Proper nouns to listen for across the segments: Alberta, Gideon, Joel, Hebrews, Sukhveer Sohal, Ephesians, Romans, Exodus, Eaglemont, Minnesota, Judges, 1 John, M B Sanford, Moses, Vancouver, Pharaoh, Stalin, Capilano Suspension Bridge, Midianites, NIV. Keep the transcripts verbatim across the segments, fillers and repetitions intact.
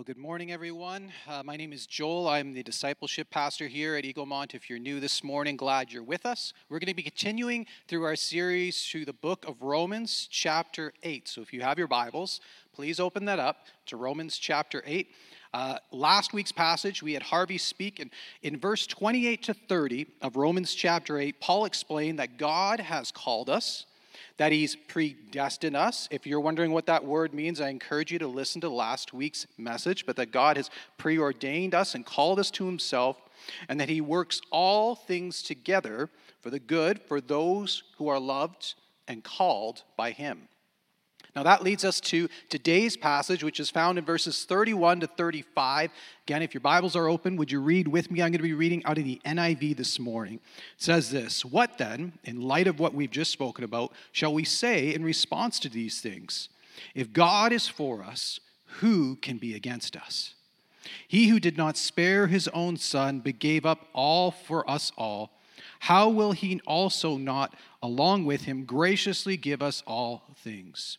Well, good morning, everyone. Uh, my name is Joel. I'm the discipleship pastor here at Eaglemont. If you're new this morning, glad you're with us. We're going to be continuing through our series through the book of Romans, chapter eight. So if you have your Bibles, please open that up to Romans, chapter eight. Uh, last week's passage, we had Harvey speak, and in verse twenty-eight to thirty of Romans, chapter eight, Paul explained that God has called us, that he's predestined us. If you're wondering what that word means, I encourage you to listen to last week's message, but that God has preordained us and called us to himself, and that he works all things together for the good for those who are loved and called by him. Now that leads us to today's passage, which is found in verses thirty-one to thirty-five. Again, if your Bibles are open, would you read with me? I'm going to be reading out of the N I V this morning. It says this: "What then, in light of what we've just spoken about, shall we say in response to these things? If God is for us, who can be against us? He who did not spare his own son, but gave up all for us all, how will he also not, along with him, graciously give us all things?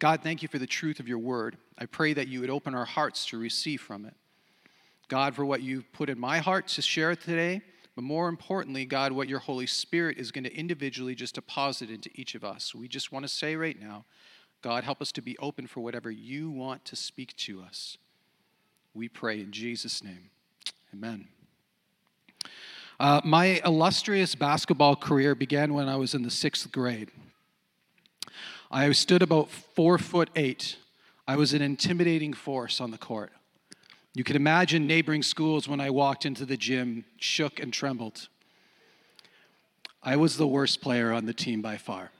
God, thank you for the truth of your word. I pray that you would open our hearts to receive from it. God, for what you've put in my heart to share today, but more importantly, God, what your Holy Spirit is going to individually just deposit into each of us. We just want to say right now, God, help us to be open for whatever you want to speak to us. We pray in Jesus' name. Amen. Uh, my illustrious basketball career began when I was in the sixth grade. I stood about four foot eight. I was an intimidating force on the court. You can imagine neighboring schools when I walked into the gym, shook and trembled. I was the worst player on the team by far.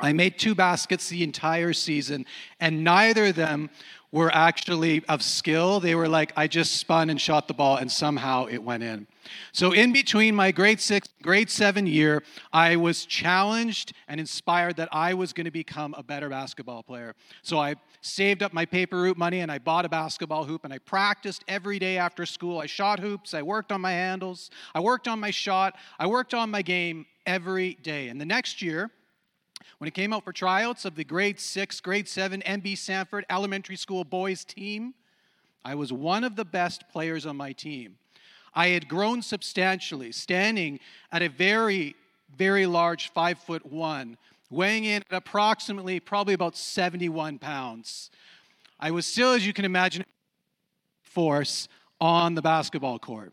I made two baskets the entire season, and neither of them were actually of skill. They were like, I just spun and shot the ball, and somehow it went in. So in between my grade six, grade seven year, I was challenged and inspired that I was going to become a better basketball player. So I saved up my paper route money, and I bought a basketball hoop, and I practiced every day after school. I shot hoops. I worked on my handles. I worked on my shot. I worked on my game every day. And the next year, when it came out for tryouts of the grade six, grade seven M B Sanford Elementary School boys team, I was one of the best players on my team. I had grown substantially, standing at a very, very large five foot one, weighing in at approximately probably about seventy-one pounds. I was still, as you can imagine, force on the basketball court.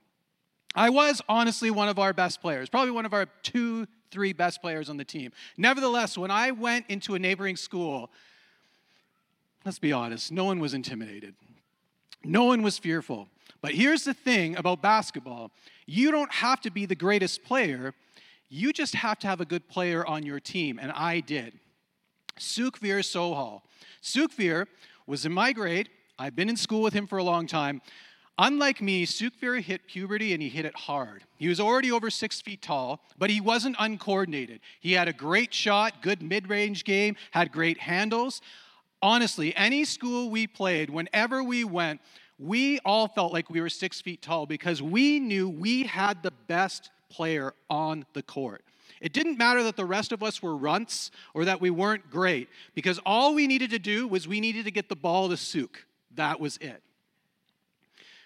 I was honestly one of our best players, probably one of our two, three best players on the team. Nevertheless, when I went into a neighboring school, let's be honest, no one was intimidated. No one was fearful. But here's the thing about basketball. You don't have to be the greatest player. You just have to have a good player on your team, and I did. Sukhveer Sohal. Sukhveer was in my grade. I've been in school with him for a long time. Unlike me, Sukhveer hit puberty, and he hit it hard. He was already over six feet tall, but he wasn't uncoordinated. He had a great shot, good mid-range game, had great handles. Honestly, any school we played, whenever we went, we all felt like we were six feet tall because we knew we had the best player on the court. It didn't matter that the rest of us were runts or that we weren't great, because all we needed to do was we needed to get the ball to Suk. That was it.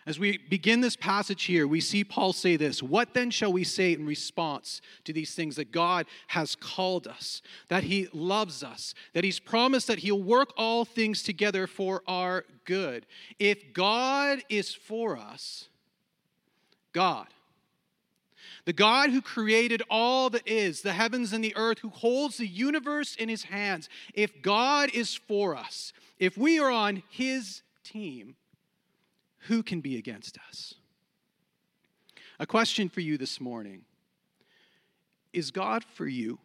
As we begin this passage here, we see Paul say this: "What then shall we say in response to these things? That God has called us, that he loves us, that he's promised that he'll work all things together for our good. If God is for us, God, the God who created all that is, the heavens and the earth, who holds the universe in his hands, if God is for us, if we are on his team, who can be against us?" A question for you this morning: is God for you?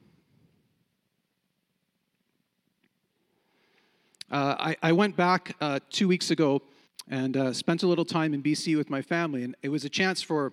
Uh, I, I went back uh, two weeks ago and uh, spent a little time in B C with my family, and it was a chance for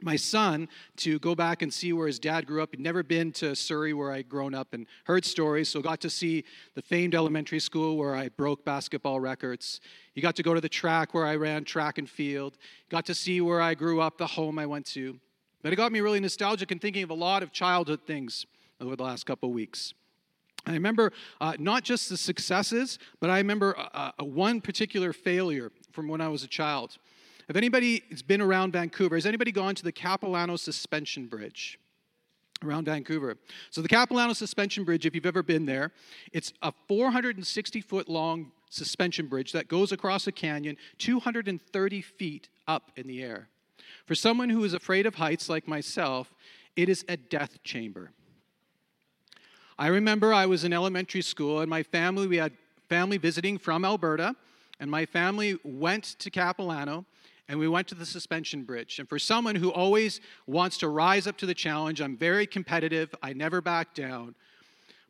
my son to go back and see where his dad grew up. He'd never been to Surrey, where I'd grown up and heard stories, so got to see the famed elementary school where I broke basketball records. He got to go to the track where I ran track and field. Got to see where I grew up, the home I went to. But it got me really nostalgic and thinking of a lot of childhood things over the last couple of weeks. I remember uh, not just the successes, but I remember uh, one particular failure from when I was a child. If anybody has been around Vancouver, has anybody gone to the Capilano Suspension Bridge around Vancouver? So the Capilano Suspension Bridge, if you've ever been there, it's a four hundred sixty foot long suspension bridge that goes across a canyon two hundred thirty feet up in the air. For someone who is afraid of heights like myself, it is a death chamber. I remember I was in elementary school, and my family, we had family visiting from Alberta, and my family went to Capilano, and we went to the suspension bridge. And for someone who always wants to rise up to the challenge, I'm very competitive, I never back down,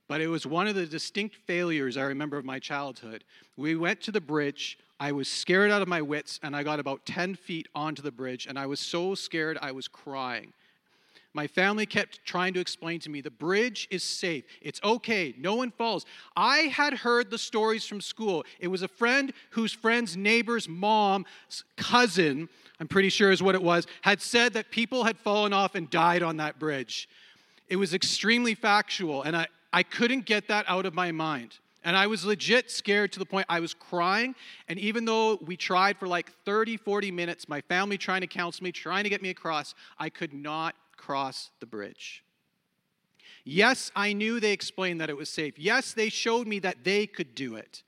but it was one of the distinct failures I remember of my childhood. We went to the bridge, I was scared out of my wits, and I got about ten feet onto the bridge, and I was so scared I was crying. My family kept trying to explain to me, the bridge is safe. It's okay. No one falls. I had heard the stories from school. It was a friend whose friend's neighbor's mom's cousin, I'm pretty sure is what it was, had said that people had fallen off and died on that bridge. It was extremely factual, and I, I couldn't get that out of my mind. And I was legit scared to the point I was crying. And even though we tried for like thirty, forty minutes, my family trying to counsel me, trying to get me across, I could not cross the bridge. Yes, I knew they explained that it was safe. Yes, they showed me that they could do it.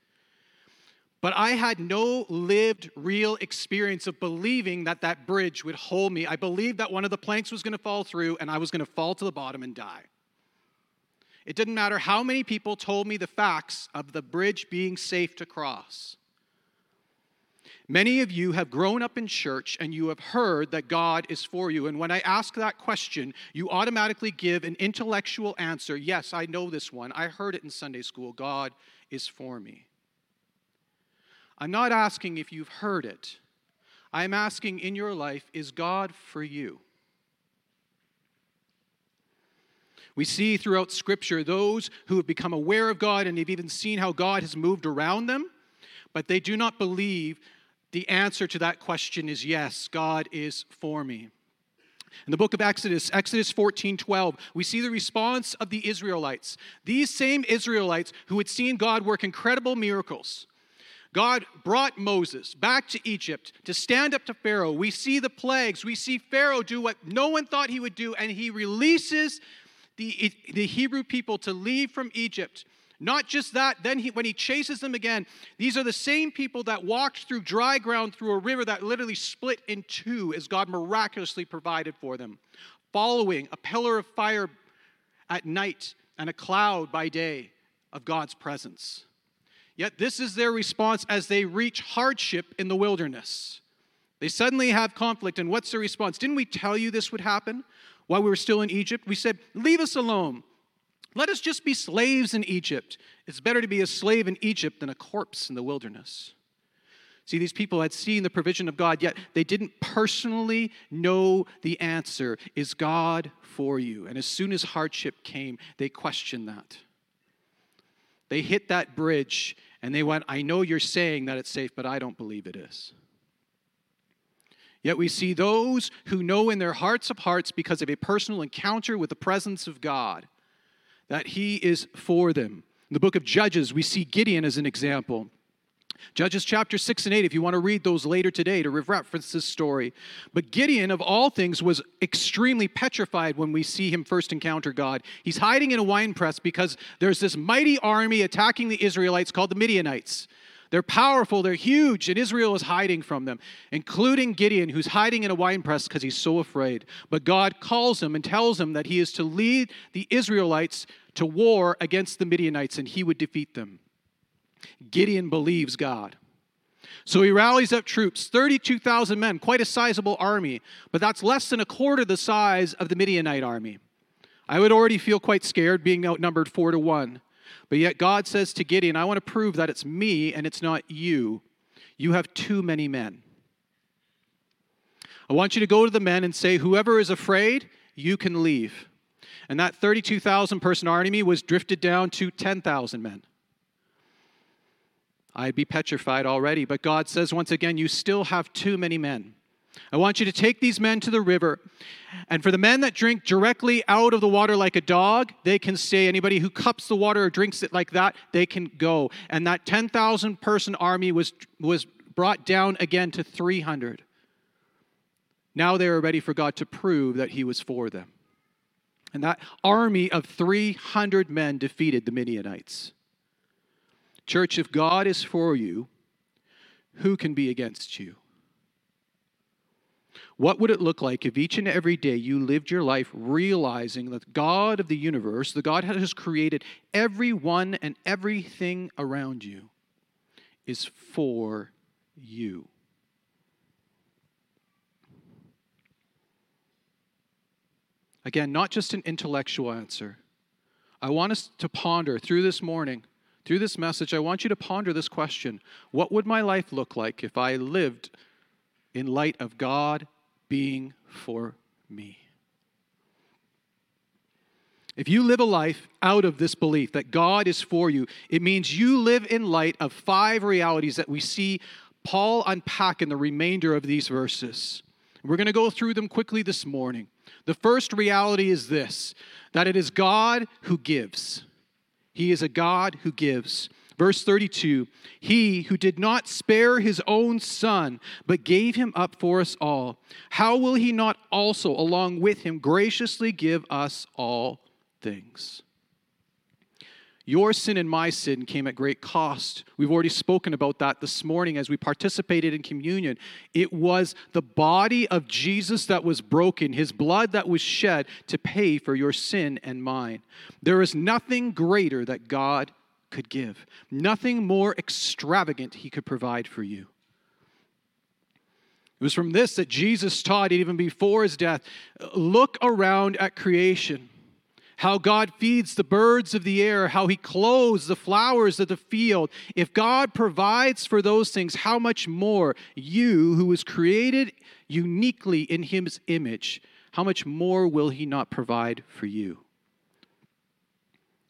But I had no lived, real experience of believing that that bridge would hold me. I believed that one of the planks was going to fall through and I was going to fall to the bottom and die. It didn't matter how many people told me the facts of the bridge being safe to cross. Many of you have grown up in church and you have heard that God is for you. And when I ask that question, you automatically give an intellectual answer. Yes, I know this one. I heard it in Sunday school. God is for me. I'm not asking if you've heard it. I'm asking in your life, is God for you? We see throughout Scripture those who have become aware of God and have even seen how God has moved around them, but they do not believe the answer to that question is yes, God is for me. In the book of Exodus, Exodus fourteen twelve, we see the response of the Israelites. These same Israelites who had seen God work incredible miracles. God brought Moses back to Egypt to stand up to Pharaoh. We see the plagues. We see Pharaoh do what no one thought he would do, and he releases the, the Hebrew people to leave from Egypt. Not just that, then he, when he chases them again, these are the same people that walked through dry ground through a river that literally split in two as God miraculously provided for them, following a pillar of fire at night and a cloud by day of God's presence. Yet this is their response as they reach hardship in the wilderness. They suddenly have conflict, and what's their response? Didn't we tell you this would happen while we were still in Egypt? We said, leave us alone. Let us just be slaves in Egypt. It's better to be a slave in Egypt than a corpse in the wilderness. See, these people had seen the provision of God, yet they didn't personally know the answer. Is God for you? And as soon as hardship came, they questioned that. They hit that bridge and they went, I know you're saying that it's safe, but I don't believe it is. Yet we see those who know in their hearts of hearts because of a personal encounter with the presence of God that he is for them. In the book of Judges, we see Gideon as an example. Judges chapter six and eight, if you want to read those later today to reference this story. But Gideon, of all things, was extremely petrified when we see him first encounter God. He's hiding in a winepress because there's this mighty army attacking the Israelites called the Midianites. They're powerful, they're huge, and Israel is hiding from them, including Gideon, who's hiding in a winepress because he's so afraid. But God calls him and tells him that he is to lead the Israelites to war against the Midianites, and he would defeat them. Gideon believes God. So he rallies up troops, thirty-two thousand men, quite a sizable army, but that's less than a quarter the size of the Midianite army. I would already feel quite scared being outnumbered four to one. But yet God says to Gideon, I want to prove that it's me and it's not you. You have too many men. I want you to go to the men and say, whoever is afraid, you can leave. And that thirty-two thousand person army was drifted down to ten thousand men. I'd be petrified already, but God says once again, you still have too many men. I want you to take these men to the river, and for the men that drink directly out of the water like a dog, they can stay. Anybody who cups the water or drinks it like that, they can go. And that ten thousand person army was was brought down again to three hundred. Now they are ready for God to prove that he was for them. And that army of three hundred men defeated the Midianites. Church, if God is for you, who can be against you? What would it look like if each and every day you lived your life realizing that the God of the universe, the God that has created everyone and everything around you, is for you? Again, not just an intellectual answer. I want us to ponder through this morning, through this message, I want you to ponder this question. What would my life look like if I lived in light of God being for me? If you live a life out of this belief that God is for you, it means you live in light of five realities that we see Paul unpack in the remainder of these verses. We're going to go through them quickly this morning. The first reality is this, that it is God who gives. He is a God who gives. Verse thirty-two, he who did not spare his own son, but gave him up for us all, how will he not also, along with him, graciously give us all things? Your sin and my sin came at great cost. We've already spoken about that this morning as we participated in communion. It was the body of Jesus that was broken, his blood that was shed to pay for your sin and mine. There is nothing greater that God could give, nothing more extravagant he could provide for you. It was from this that Jesus taught even before his death. Look around at creation. How God feeds the birds of the air, how he clothes the flowers of the field. If God provides for those things, how much more you, who was created uniquely in his image, how much more will he not provide for you?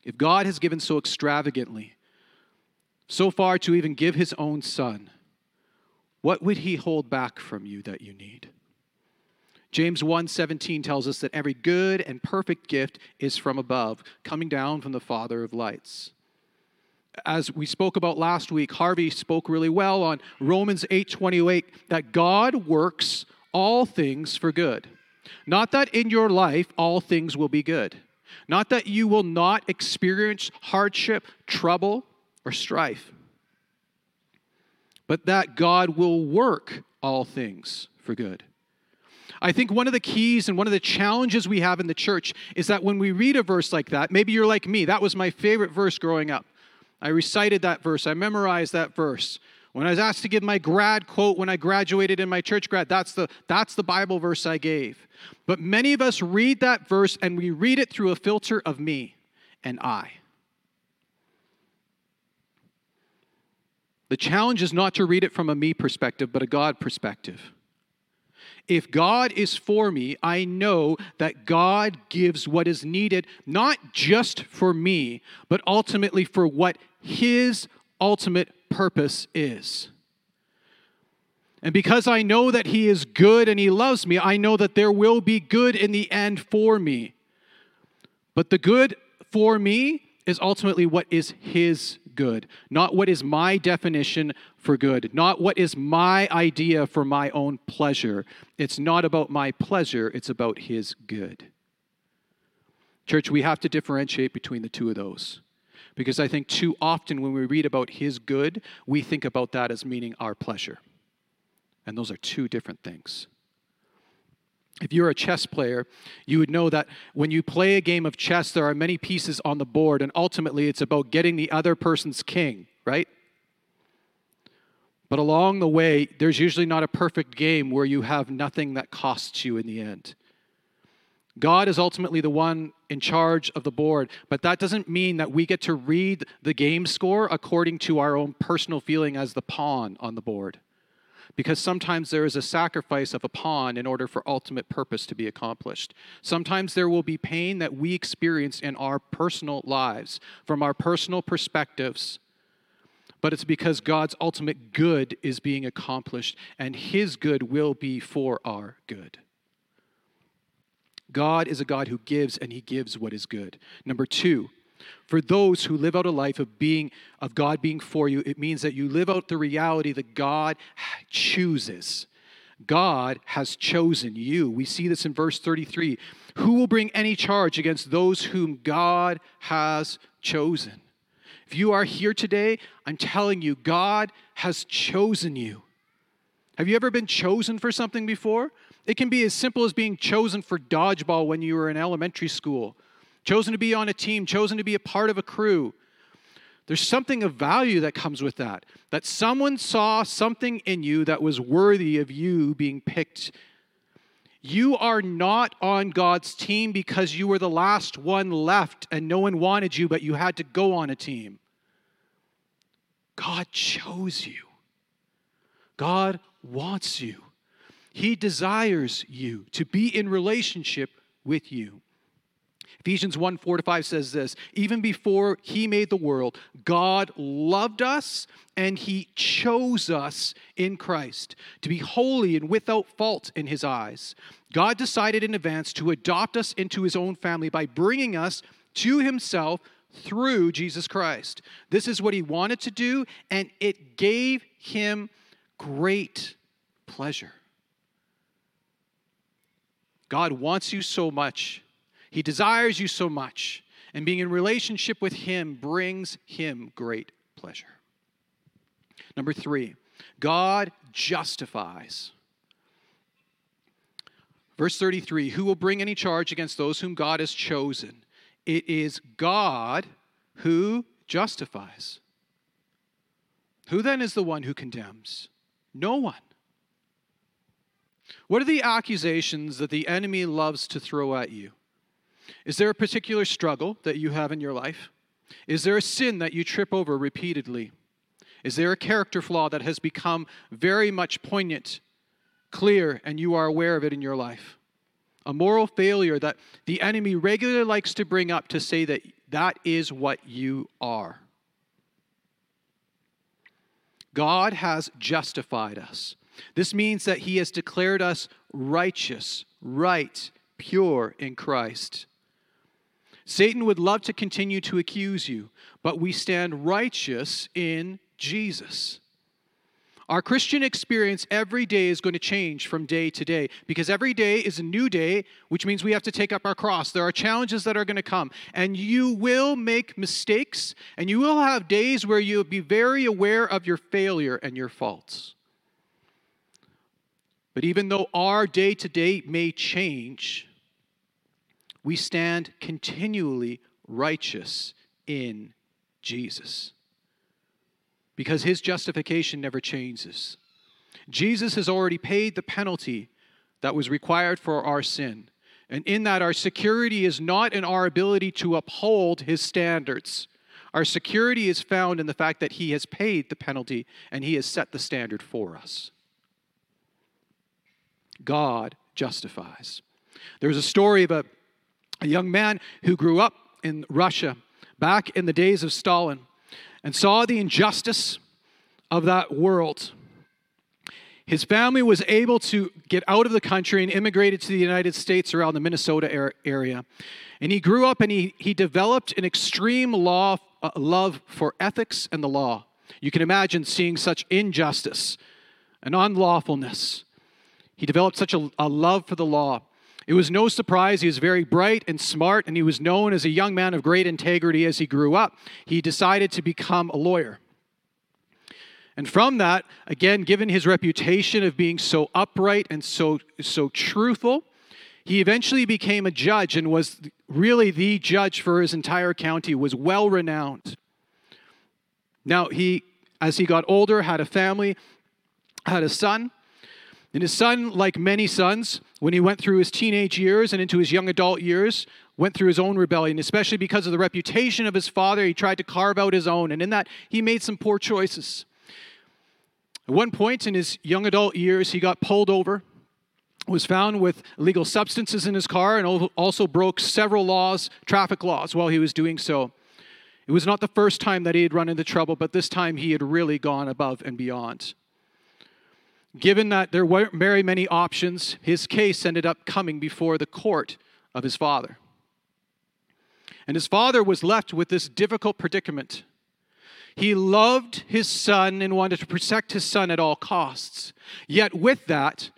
If God has given so extravagantly, so far to even give his own son, what would he hold back from you that you need? James one seventeen tells us that every good and perfect gift is from above, coming down from the Father of lights. As we spoke about last week, Harvey spoke really well on Romans eight twenty-eight, that God works all things for good. Not that in your life all things will be good. Not that you will not experience hardship, trouble, or strife. But that God will work all things for good. I think one of the keys and one of the challenges we have in the church is that when we read a verse like that, maybe you're like me. That was my favorite verse growing up. I recited that verse. I memorized that verse. When I was asked to give my grad quote when I graduated in my church grad, that's the, that's the Bible verse I gave. But many of us read that verse and we read it through a filter of me and I. The challenge is not to read it from a me perspective, but a God perspective. If God is for me, I know that God gives what is needed, not just for me, but ultimately for what his ultimate purpose is. And because I know that he is good and he loves me, I know that there will be good in the end for me. But the good for me is ultimately what is his good, not what is my definition for good, not what is my idea for my own pleasure. It's not about my pleasure, it's about his good. Church, we have to differentiate between the two of those, because I think too often when we read about his good, we think about that as meaning our pleasure. And those are two different things. If you're a chess player, you would know that when you play a game of chess, there are many pieces on the board, and ultimately it's about getting the other person's king, right? But along the way, there's usually not a perfect game where you have nothing that costs you in the end. God is ultimately the one in charge of the board, but that doesn't mean that we get to read the game score according to our own personal feeling as the pawn on the board, because sometimes there is a sacrifice of a pawn in order for ultimate purpose to be accomplished. Sometimes there will be pain that we experience in our personal lives, from our personal perspectives, but it's because God's ultimate good is being accomplished, and his good will be for our good. God is a God who gives, and he gives what is good. Number two, for those who live out a life of being, of God being for you, it means that you live out the reality that God chooses. God has chosen you. We see this in verse thirty-three. Who will bring any charge against those whom God has chosen? If you are here today, I'm telling you, God has chosen you. Have you ever been chosen for something before? It can be as simple as being chosen for dodgeball when you were in elementary school, chosen to be on a team, chosen to be a part of a crew. There's something of value that comes with that, that someone saw something in you that was worthy of you being picked. You are not on God's team because you were the last one left and no one wanted you, but you had to go on a team. God chose you. God wants you. He desires you to be in relationship with you. Ephesians one, four to five says this, even before he made the world, God loved us and he chose us in Christ to be holy and without fault in his eyes. God decided in advance to adopt us into his own family by bringing us to himself through Jesus Christ. This is what he wanted to do, and it gave him great pleasure. God wants you so much. He desires you so much. And being in relationship with him brings him great pleasure. Number three, God justifies. Verse thirty-three, who will bring any charge against those whom God has chosen? It is God who justifies. Who then is the one who condemns? No one. What are the accusations that the enemy loves to throw at you? Is there a particular struggle that you have in your life? Is there a sin that you trip over repeatedly? Is there a character flaw that has become very much poignant, clear, and you are aware of it in your life? A moral failure that the enemy regularly likes to bring up to say that that is what you are. God has justified us. This means that he has declared us righteous, right, pure in Christ. Satan would love to continue to accuse you, but we stand righteous in Jesus. Our Christian experience every day is going to change from day to day, because every day is a new day, which means we have to take up our cross. There are challenges that are going to come, and you will make mistakes, and you will have days where you'll be very aware of your failure and your faults. But even though our day-to-day may change, we stand continually righteous in Jesus, because his justification never changes. Jesus has already paid the penalty that was required for our sin. And in that, our security is not in our ability to uphold his standards. Our security is found in the fact that he has paid the penalty and he has set the standard for us. God justifies. There's a story of a, a young man who grew up in Russia back in the days of Stalin and saw the injustice of that world. His family was able to get out of the country and immigrated to the United States around the Minnesota area. And he grew up and he, he developed an extreme law, uh, love for ethics and the law. You can imagine seeing such injustice and unlawfulness. He developed such a, a love for the law. It was no surprise. He was very bright and smart, and he was known as a young man of great integrity as he grew up. He decided to become a lawyer. And from that, again, given his reputation of being so upright and so, so truthful, he eventually became a judge and was really the judge for his entire county, was well-renowned. Now, he, as he got older, had a family, had a son, And his son, like many sons, when he went through his teenage years and into his young adult years, went through his own rebellion, especially because of the reputation of his father. He tried to carve out his own, and in that, he made some poor choices. At one point in his young adult years, he got pulled over, was found with illegal substances in his car, and also broke several laws, traffic laws, while he was doing so. It was not the first time that he had run into trouble, but this time he had really gone above and beyond. Given that there weren't very many options, his case ended up coming before the court of his father. And his father was left with this difficult predicament. He loved his son and wanted to protect his son at all costs. Yet with that,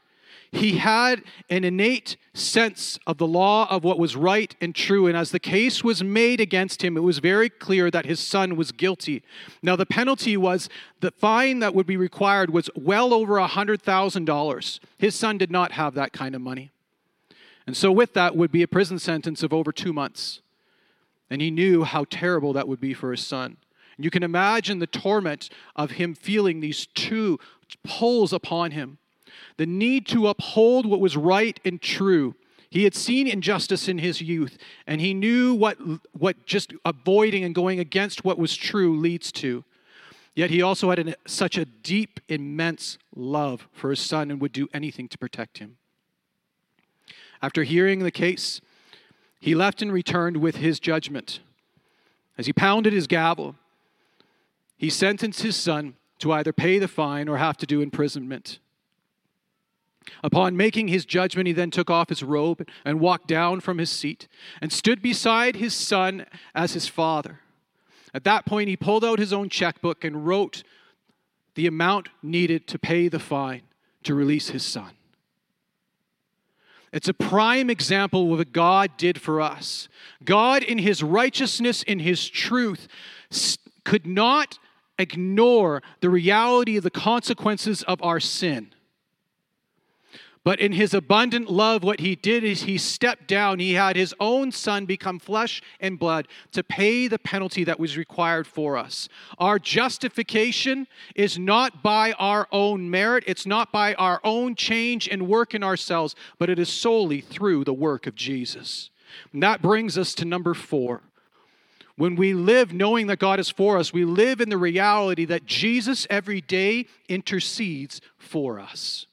he had an innate sense of the law of what was right and true. And as the case was made against him, it was very clear that his son was guilty. Now, the penalty was the fine that would be required was well over one hundred thousand dollars. His son did not have that kind of money. And so with that would be a prison sentence of over two months. And he knew how terrible that would be for his son. And you can imagine the torment of him feeling these two pulls upon him. The need to uphold what was right and true. He had seen injustice in his youth, and he knew what, what just avoiding and going against what was true leads to. Yet he also had an, such a deep, immense love for his son and would do anything to protect him. After hearing the case, he left and returned with his judgment. As he pounded his gavel, he sentenced his son to either pay the fine or have to do imprisonment. Upon making his judgment, he then took off his robe and walked down from his seat and stood beside his son as his father. At that point, he pulled out his own checkbook and wrote the amount needed to pay the fine to release his son. It's a prime example of what God did for us. God, in his righteousness, in his truth, could not ignore the reality of the consequences of our sin. But in his abundant love, what he did is he stepped down. He had his own son become flesh and blood to pay the penalty that was required for us. Our justification is not by our own merit. It's not by our own change and work in ourselves, but it is solely through the work of Jesus. And that brings us to number four. When we live knowing that God is for us, we live in the reality that Jesus every day intercedes for us.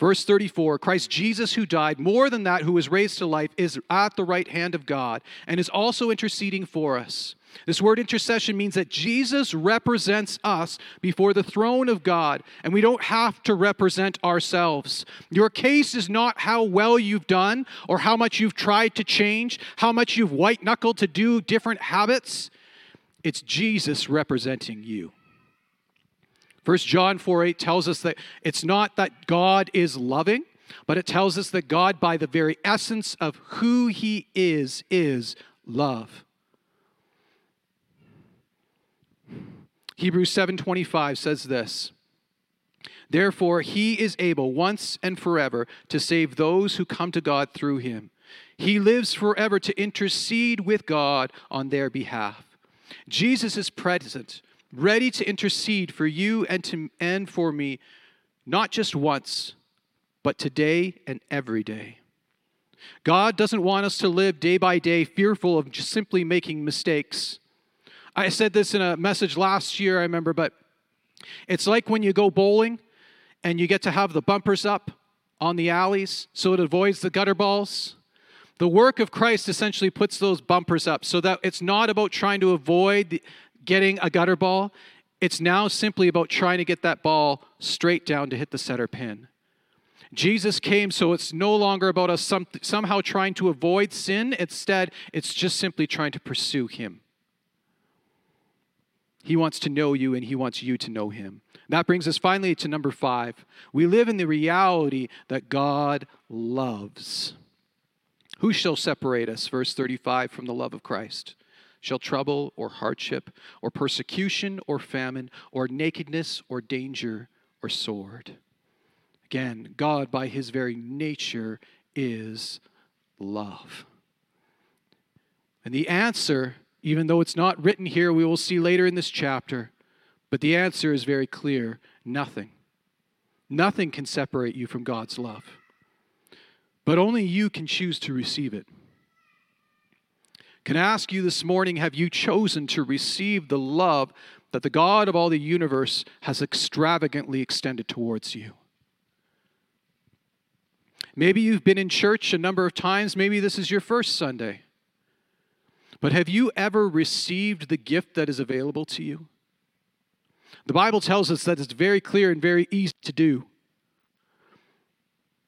Verse thirty-four, Christ Jesus who died, more than that, who was raised to life, is at the right hand of God and is also interceding for us. This word intercession means that Jesus represents us before the throne of God, and we don't have to represent ourselves. Your case is not how well you've done or how much you've tried to change, how much you've white-knuckled to do different habits. It's Jesus representing you. First John four eight tells us that it's not that God is loving, but it tells us that God, by the very essence of who he is, is love. Hebrews seven twenty-five says this, therefore he is able once and forever to save those who come to God through him. He lives forever to intercede with God on their behalf. Jesus is present, ready to intercede for you and to, and for me, not just once, but today and every day. God doesn't want us to live day by day fearful of just simply making mistakes. I said this in a message last year, I remember, but it's like when you go bowling and you get to have the bumpers up on the alleys so it avoids the gutter balls. The work of Christ essentially puts those bumpers up so that it's not about trying to avoid the getting a gutter ball. It's now simply about trying to get that ball straight down to hit the center pin. Jesus came, so it's no longer about us some, somehow trying to avoid sin. Instead, it's just simply trying to pursue him. He wants to know you, and he wants you to know him. That brings us finally to number five. We live in the reality that God loves. Who shall separate us, verse thirty-five, from the love of Christ? Shall trouble or hardship or persecution or famine or nakedness or danger or sword? Again, God by his very nature is love. And the answer, even though it's not written here, we will see later in this chapter, but the answer is very clear, nothing. Nothing can separate you from God's love. But only you can choose to receive it. Can I ask you this morning, have you chosen to receive the love that the God of all the universe has extravagantly extended towards you? Maybe you've been in church a number of times. Maybe this is your first Sunday. But have you ever received the gift that is available to you? The Bible tells us that it's very clear and very easy to do.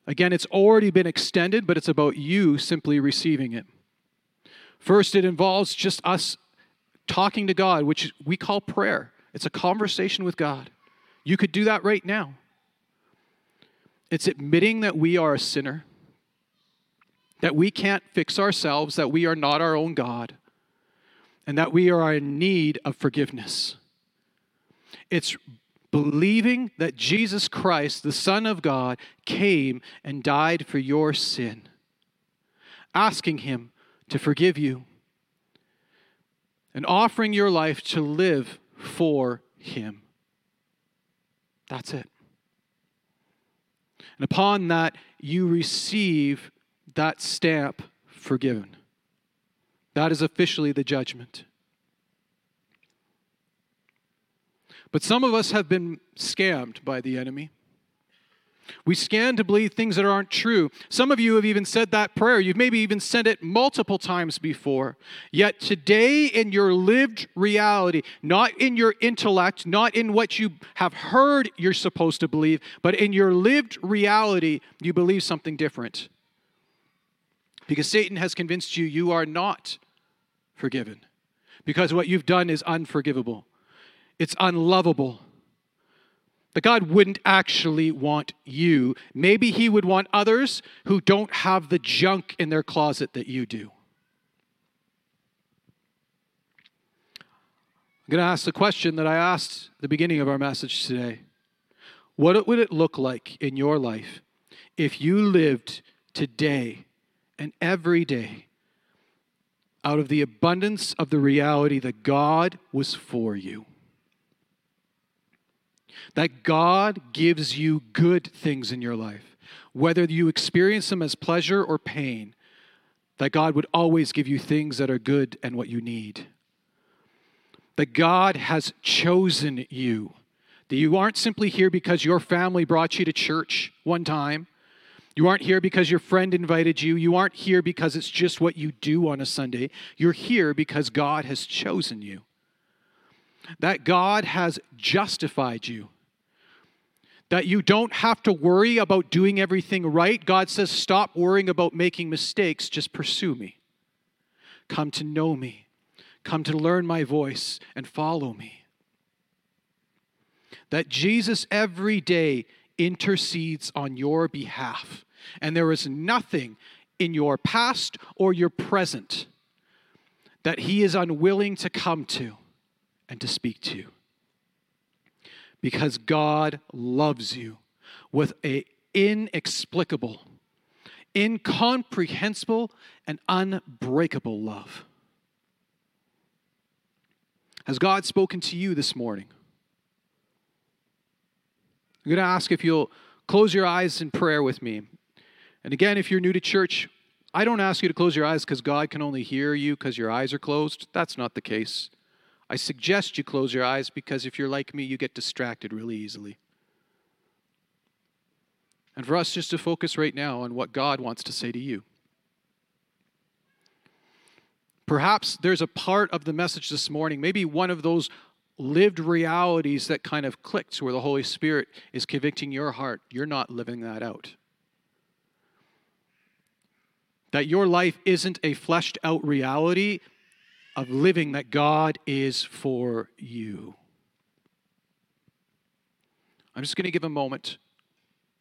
Again, it's already been extended, but it's about you simply receiving it. First, it involves just us talking to God, which we call prayer. It's a conversation with God. You could do that right now. It's admitting that we are a sinner, that we can't fix ourselves, that we are not our own God, and that we are in need of forgiveness. It's believing that Jesus Christ, the Son of God, came and died for your sin, asking Him to forgive you, and offering your life to live for Him. That's it. And upon that, you receive that stamp, forgiven. That is officially the judgment. But some of us have been scammed by the enemy. We scan to believe things that aren't true. Some of you have even said that prayer. You've maybe even said it multiple times before. Yet today in your lived reality, not in your intellect, not in what you have heard you're supposed to believe, but in your lived reality, you believe something different. Because Satan has convinced you you are not forgiven. Because what you've done is unforgivable. It's unlovable. That God wouldn't actually want you. Maybe He would want others who don't have the junk in their closet that you do. I'm going to ask the question that I asked at the beginning of our message today. What would it look like in your life if you lived today and every day out of the abundance of the reality that God was for you? That God gives you good things in your life, whether you experience them as pleasure or pain, that God would always give you things that are good and what you need. That God has chosen you, that you aren't simply here because your family brought you to church one time. You aren't here because your friend invited you. You aren't here because it's just what you do on a Sunday. You're here because God has chosen you. That God has justified you. That you don't have to worry about doing everything right. God says, stop worrying about making mistakes. Just pursue me. Come to know me. Come to learn my voice and follow me. That Jesus every day intercedes on your behalf. And there is nothing in your past or your present that He is unwilling to come to and to speak to you. Because God loves you with an inexplicable, incomprehensible, and unbreakable love. Has God spoken to you this morning? I'm going to ask if you'll close your eyes in prayer with me. And again, if you're new to church, I don't ask you to close your eyes because God can only hear you because your eyes are closed. That's not the case. I suggest you close your eyes because if you're like me, you get distracted really easily. And for us just to focus right now on what God wants to say to you. Perhaps there's a part of the message this morning, maybe one of those lived realities that kind of clicks where the Holy Spirit is convicting your heart. You're not living that out. That your life isn't a fleshed out reality of living that God is for you. I'm just going to give a moment.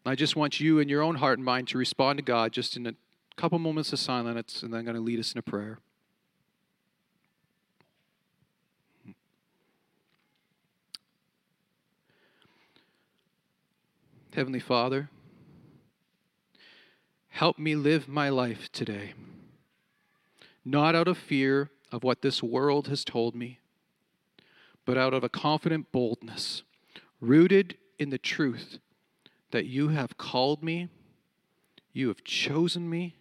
I just want you in your own heart and mind to respond to God just in a couple moments of silence, and then I'm going to lead us in a prayer. Heavenly Father, help me live my life today, not out of fear of what this world has told me, but out of a confident boldness, rooted in the truth that you have called me, you have chosen me,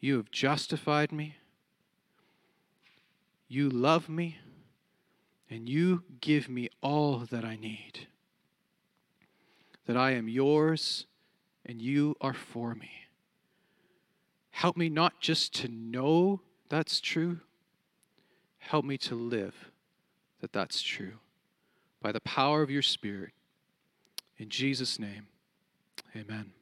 you have justified me, you love me, and you give me all that I need. That I am yours and you are for me. Help me not just to know that's true, help me to live that that's true. By the power of your Spirit. In Jesus' name, amen.